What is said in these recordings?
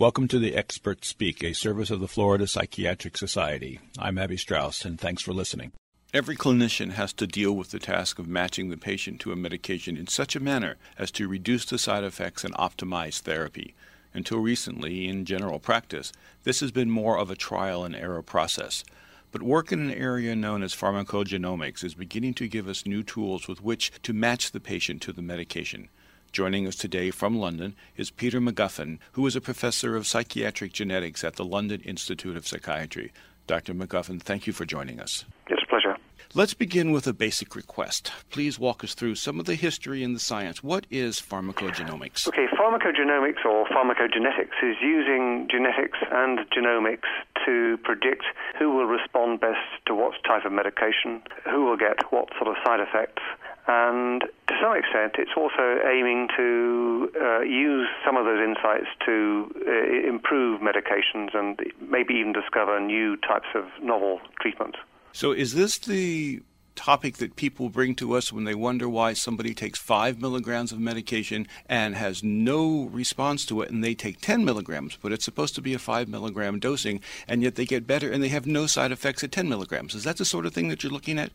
Welcome to The Expert Speak, a service of the Florida Psychiatric Society. I'm Abby Strauss, and thanks for listening. Every clinician has to deal with the task of matching the patient to a medication in such a manner as to reduce the side effects and optimize therapy. Until recently, in general practice, this has been more of a trial and error process. But work in an area known as pharmacogenomics is beginning to give us new tools with which to match the patient to the medication. Joining us today from London is Peter McGuffin, who is a professor of psychiatric genetics at the London Institute of Psychiatry. Dr. McGuffin, thank you for joining us. It's a pleasure. Let's begin with a basic request. Please walk us through some of the history and the science. What is pharmacogenomics? Okay, pharmacogenomics or pharmacogenetics is using genetics and genomics to predict who will respond best to what type of medication, who will get what sort of side effects. And to some extent, it's also aiming to use some of those insights to improve medications and maybe even discover new types of novel treatments. So is this the topic that people bring to us when they wonder why somebody takes 5 milligrams of medication and has no response to it, and they take 10 milligrams, but it's supposed to be a 5 milligram dosing, and yet they get better and they have no side effects at 10 milligrams? Is that the sort of thing that you're looking at?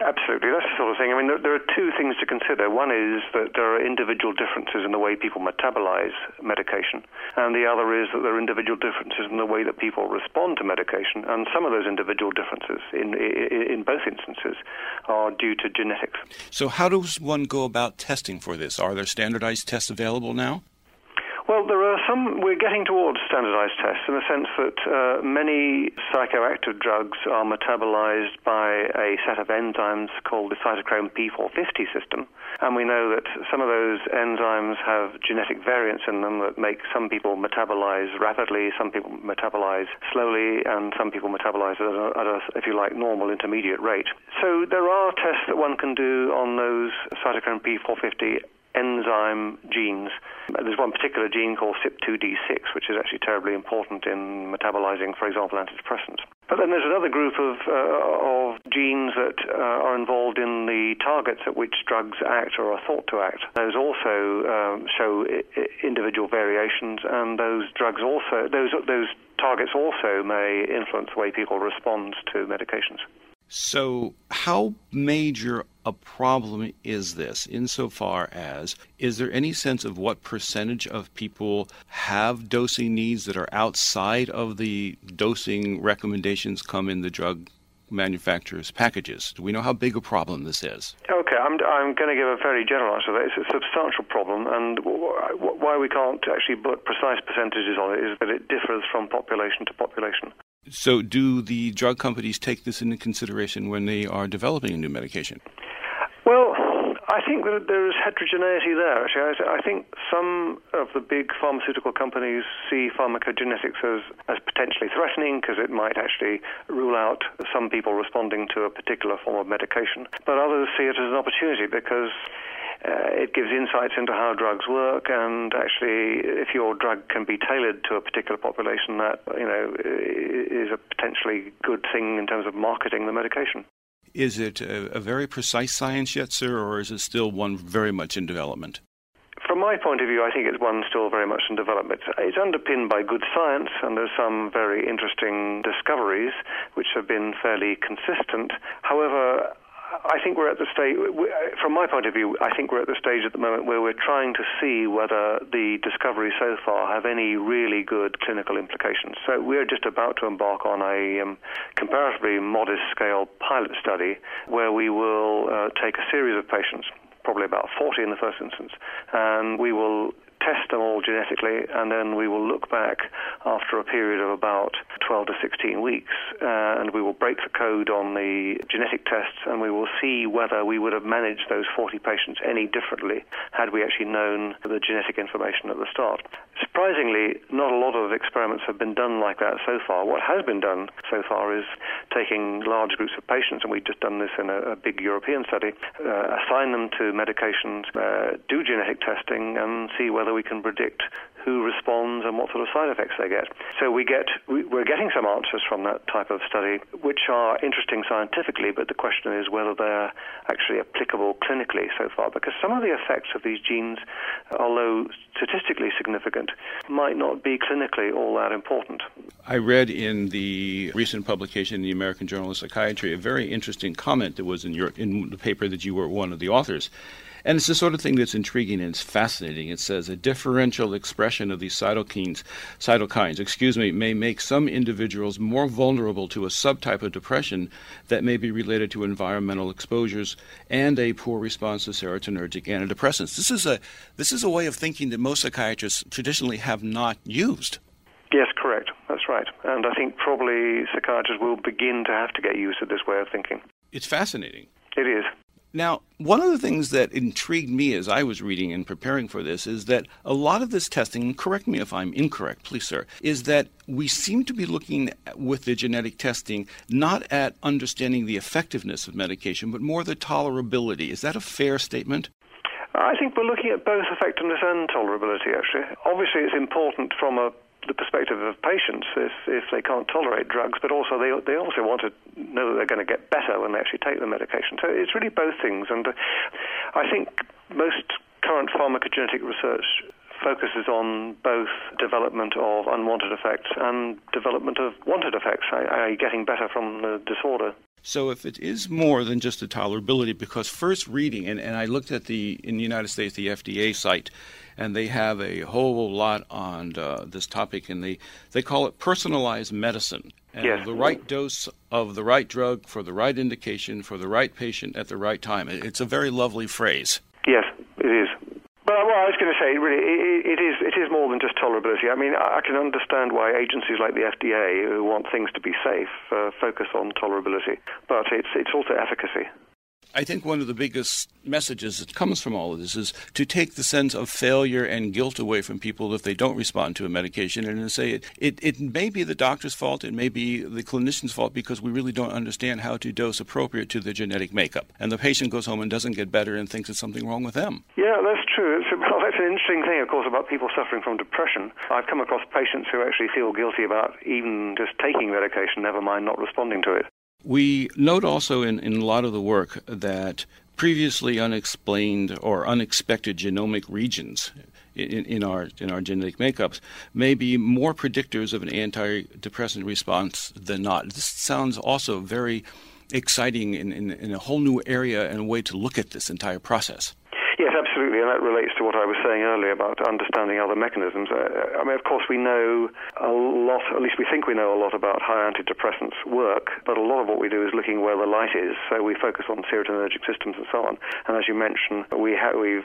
Absolutely. That's the sort of thing. I mean, there are two things to consider. One is that there are individual differences in the way people metabolize medication, and the other is that there are individual differences in the way that people respond to medication, and some of those individual differences in both instances are due to genetics. So how does one go about testing for this? Are there standardized tests available now? Well, there are some. We're getting towards standardized tests in the sense that many psychoactive drugs are metabolized by a set of enzymes called the cytochrome P450 system. And we know that some of those enzymes have genetic variants in them that make some people metabolize rapidly, some people metabolize slowly, and some people metabolize at a, if you like, normal intermediate rate. So there are tests that one can do on those cytochrome P450 enzyme genes. There's one particular gene called CYP2D6, which is actually terribly important in metabolizing, for example, antidepressants. But then there's another group of genes that are involved in the targets at which drugs act or are thought to act. Those also show individual variations, and those targets also may influence the way people respond to medications. So how major a problem is this, insofar as, is there any sense of what percentage of people have dosing needs that are outside of the dosing recommendations come in the drug manufacturers' packages? Do we know how big a problem this is? Okay, I'm going to give a very general answer to that. It's a substantial problem, and why we can't actually put precise percentages on it is that it differs from population to population. So do the drug companies take this into consideration when they are developing a new medication? Well, I think that there is heterogeneity there, actually. I think some of the big pharmaceutical companies see pharmacogenetics as potentially threatening because it might actually rule out some people responding to a particular form of medication. But others see it as an opportunity because it gives insights into how drugs work, and actually, if your drug can be tailored to a particular population, that, you know, is a potentially good thing in terms of marketing the medication. Is it a very precise science yet, sir, or is it still one very much in development? From my point of view, I think it's one still very much in development. It's underpinned by good science, and there's some very interesting discoveries which have been fairly consistent. However, I think we're at the stage, from my point of view, I think we're at the stage at the moment where we're trying to see whether the discoveries so far have any really good clinical implications. So we're just about to embark on a comparatively modest-scale pilot study where we will take a series of patients, probably about 40 in the first instance, and we will test them all genetically, and then we will look back after a period of about 12 to 16 weeks, and we will break the code on the genetic tests, and we will see whether we would have managed those 40 patients any differently had we actually known the genetic information at the start. Surprisingly, not a lot of experiments have been done like that so far. What has been done so far is taking large groups of patients, and we've just done this in a big European study, assign them to medications, do genetic testing, and see whether we can predict who responds and what sort of side effects they get. So we're getting some answers from that type of study, which are interesting scientifically, but the question is whether they're actually applicable clinically so far, because some of the effects of these genes, although statistically significant, might not be clinically all that important. I read in the recent publication in the American Journal of Psychiatry a very interesting comment that was in the paper that you were one of the authors. And it's the sort of thing that's intriguing and it's fascinating. It says a differential expression of these cytokines, may make some individuals more vulnerable to a subtype of depression that may be related to environmental exposures and a poor response to serotonergic antidepressants. This is a way of thinking that most psychiatrists traditionally have not used. Yes, correct. That's right. And I think probably psychiatrists will begin to have to get used to this way of thinking. It's fascinating. It is. Now, one of the things that intrigued me as I was reading and preparing for this is that a lot of this testing, and correct me if I'm incorrect, please, sir, is that we seem to be looking with the genetic testing not at understanding the effectiveness of medication, but more the tolerability. Is that a fair statement? I think we're looking at both effectiveness and tolerability, actually. Obviously, it's important from the perspective of patients if they can't tolerate drugs, but also they also want to know that they're going to get better when they actually take the medication. So it's really both things, and I think most current pharmacogenetic research focuses on both development of unwanted effects and development of wanted effects, i.e. getting better from the disorder. So if it is more than just the tolerability, because first reading, and I looked at in the United States, the FDA site, and they have a whole lot on this topic, and they call it personalized medicine. And yes. The right dose of the right drug for the right indication for the right patient at the right time. It's a very lovely phrase. Yes, it is. But well, I was going to say, really, it is more than just tolerability. I mean, I can understand why agencies like the FDA, who want things to be safe, focus on tolerability. But it's also efficacy. I think one of the biggest messages that comes from all of this is to take the sense of failure and guilt away from people if they don't respond to a medication, and to say it may be the doctor's fault, it may be the clinician's fault, because we really don't understand how to dose appropriate to the genetic makeup. And the patient goes home and doesn't get better and thinks there's something wrong with them. Yeah, that's true. That's an interesting thing, of course, about people suffering from depression. I've come across patients who actually feel guilty about even just taking medication, never mind not responding to it. We note also in a lot of the work that previously unexplained or unexpected genomic regions in our genetic makeups may be more predictors of an antidepressant response than not. This sounds also very exciting in a whole new area and a way to look at this entire process. Yes, absolutely, and that relates to what I was saying earlier about understanding other mechanisms. I mean, of course, we know a lot, at least we think we know a lot about how antidepressants work, but a lot of what we do is looking where the light is, so we focus on serotonergic systems and so on. And as you mentioned, we've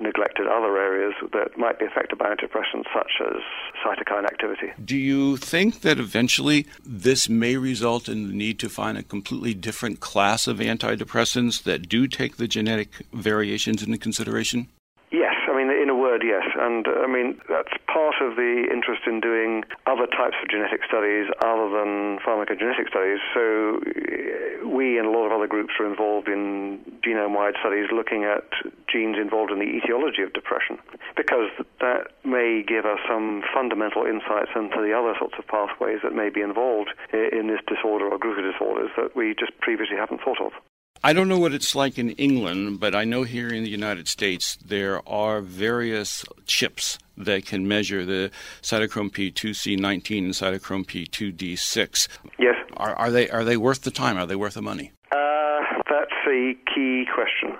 neglected other areas that might be affected by antidepressants, such as cytokine activity. Do you think that eventually this may result in the need to find a completely different class of antidepressants that do take the genetic variations into consideration? Yes, I mean, in a word, yes. And I mean, that's part of the interest in doing other types of genetic studies other than pharmacogenetic studies. So we and a lot of other groups are involved in genome-wide studies looking at genes involved in the etiology of depression, because that may give us some fundamental insights into the other sorts of pathways that may be involved in this disorder or group of disorders that we just previously haven't thought of. I don't know what it's like in England, but I know here in the United States there are various chips that can measure the cytochrome P2C19 and cytochrome P2D6. Yes. Are they worth the time? Are they worth the money? That's a key question.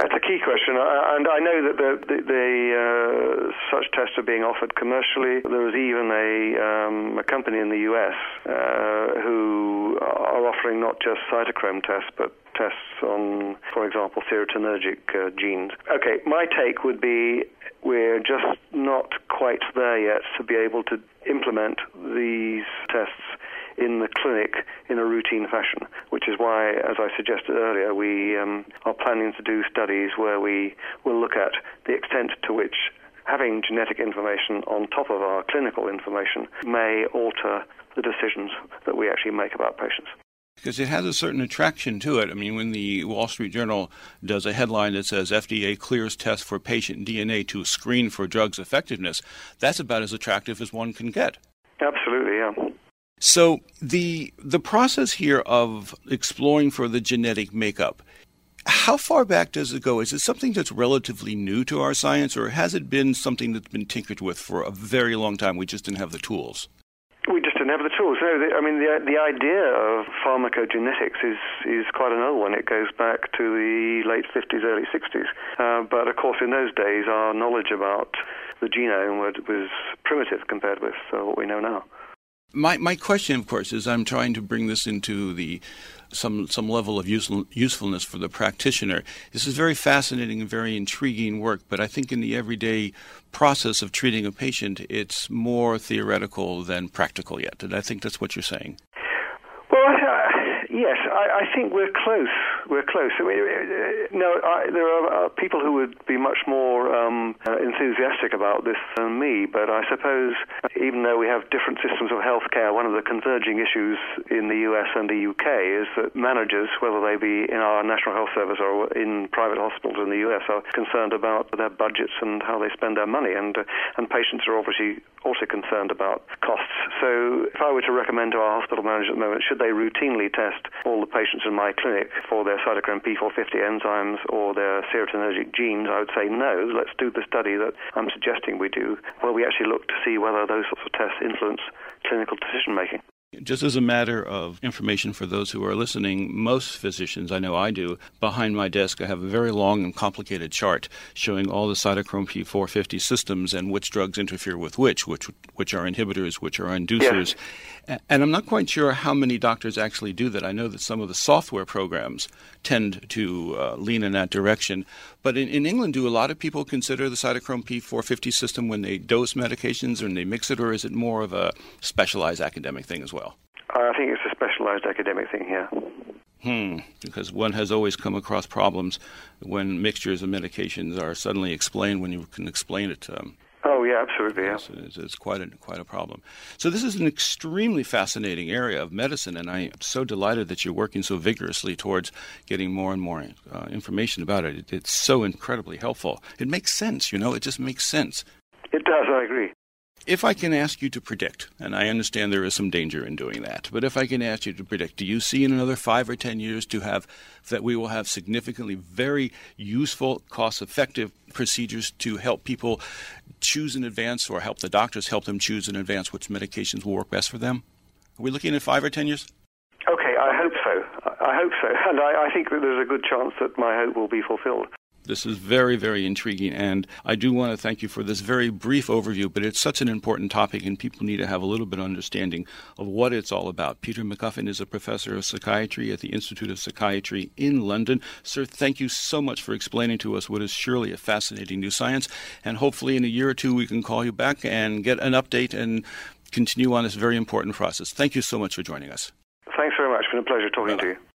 That's a key question, and I know that such tests are being offered commercially. There was even a company in the US who are offering not just cytochrome tests, but tests on, for example, serotonergic genes. Okay, my take would be we're just not quite there yet to be able to implement these tests in the clinic in a routine fashion, which is why, as I suggested earlier, we are planning to do studies where we will look at the extent to which having genetic information on top of our clinical information may alter the decisions that we actually make about patients. Because it has a certain attraction to it. I mean, when the Wall Street Journal does a headline that says FDA clears tests for patient DNA to screen for drugs effectiveness, that's about as attractive as one can get. Absolutely, yeah. So the process here of exploring for the genetic makeup, how far back does it go? Is it something that's relatively new to our science, or has it been something that's been tinkered with for a very long time? We just didn't have the tools. We just didn't have the tools. No, the idea of pharmacogenetics is quite an old one. It goes back to the late 50s, early 60s. But, of course, in those days, our knowledge about the genome was primitive compared with what we know now. My question, of course, is I'm trying to bring this into some level of usefulness for the practitioner. This is very fascinating and very intriguing work, but I think in the everyday process of treating a patient, it's more theoretical than practical yet. And I think that's what you're saying. Well, yes, I think we're close. We're close. I mean, there are people who would be much more enthusiastic about this than me, but I suppose even though we have different systems of healthcare, one of the converging issues in the US and the UK is that managers, whether they be in our National Health Service or in private hospitals in the US, are concerned about their budgets and how they spend their money, and patients are obviously also concerned about costs. So if I were to recommend to our hospital managers at the moment, should they routinely test all the patients in my clinic for their cytochrome P450 enzymes or their serotonergic genes, I would say no, let's do the study that I'm suggesting we do, where we actually look to see whether those sorts of tests influence clinical decision-making. Just as a matter of information for those who are listening, most physicians, I know I do, behind my desk I have a very long and complicated chart showing all the cytochrome P450 systems and which drugs interfere with which are inhibitors, which are inducers. Yeah. And I'm not quite sure how many doctors actually do that. I know that some of the software programs tend to lean in that direction. But in England, do a lot of people consider the cytochrome P450 system when they dose medications or when they mix it, or is it more of a specialized academic thing as well? I think it's a specialized academic thing here. Because one has always come across problems when mixtures of medications are suddenly explained when you can explain it to them. Oh, yeah, absolutely, yeah. It's quite a problem. So this is an extremely fascinating area of medicine, and I'm so delighted that you're working so vigorously towards getting more and more information about it. It's so incredibly helpful. It makes sense, it just makes sense. It does, I agree. If I can ask you to predict, and I understand there is some danger in doing that, but if I can ask you to predict, do you see in another 5 or 10 years that we will have significantly very useful, cost-effective procedures to help people choose in advance, or help the doctors help them choose in advance which medications will work best for them? Are we looking at 5 or 10 years? Okay, I hope so. And I think that there's a good chance that my hope will be fulfilled. This is very, very intriguing, and I do want to thank you for this very brief overview, but it's such an important topic, and people need to have a little bit of understanding of what it's all about. Peter McGuffin is a professor of psychiatry at the Institute of Psychiatry in London. Sir, thank you so much for explaining to us what is surely a fascinating new science, and hopefully in a year or two we can call you back and get an update and continue on this very important process. Thank you so much for joining us. Thanks very much. It's been a pleasure talking to you.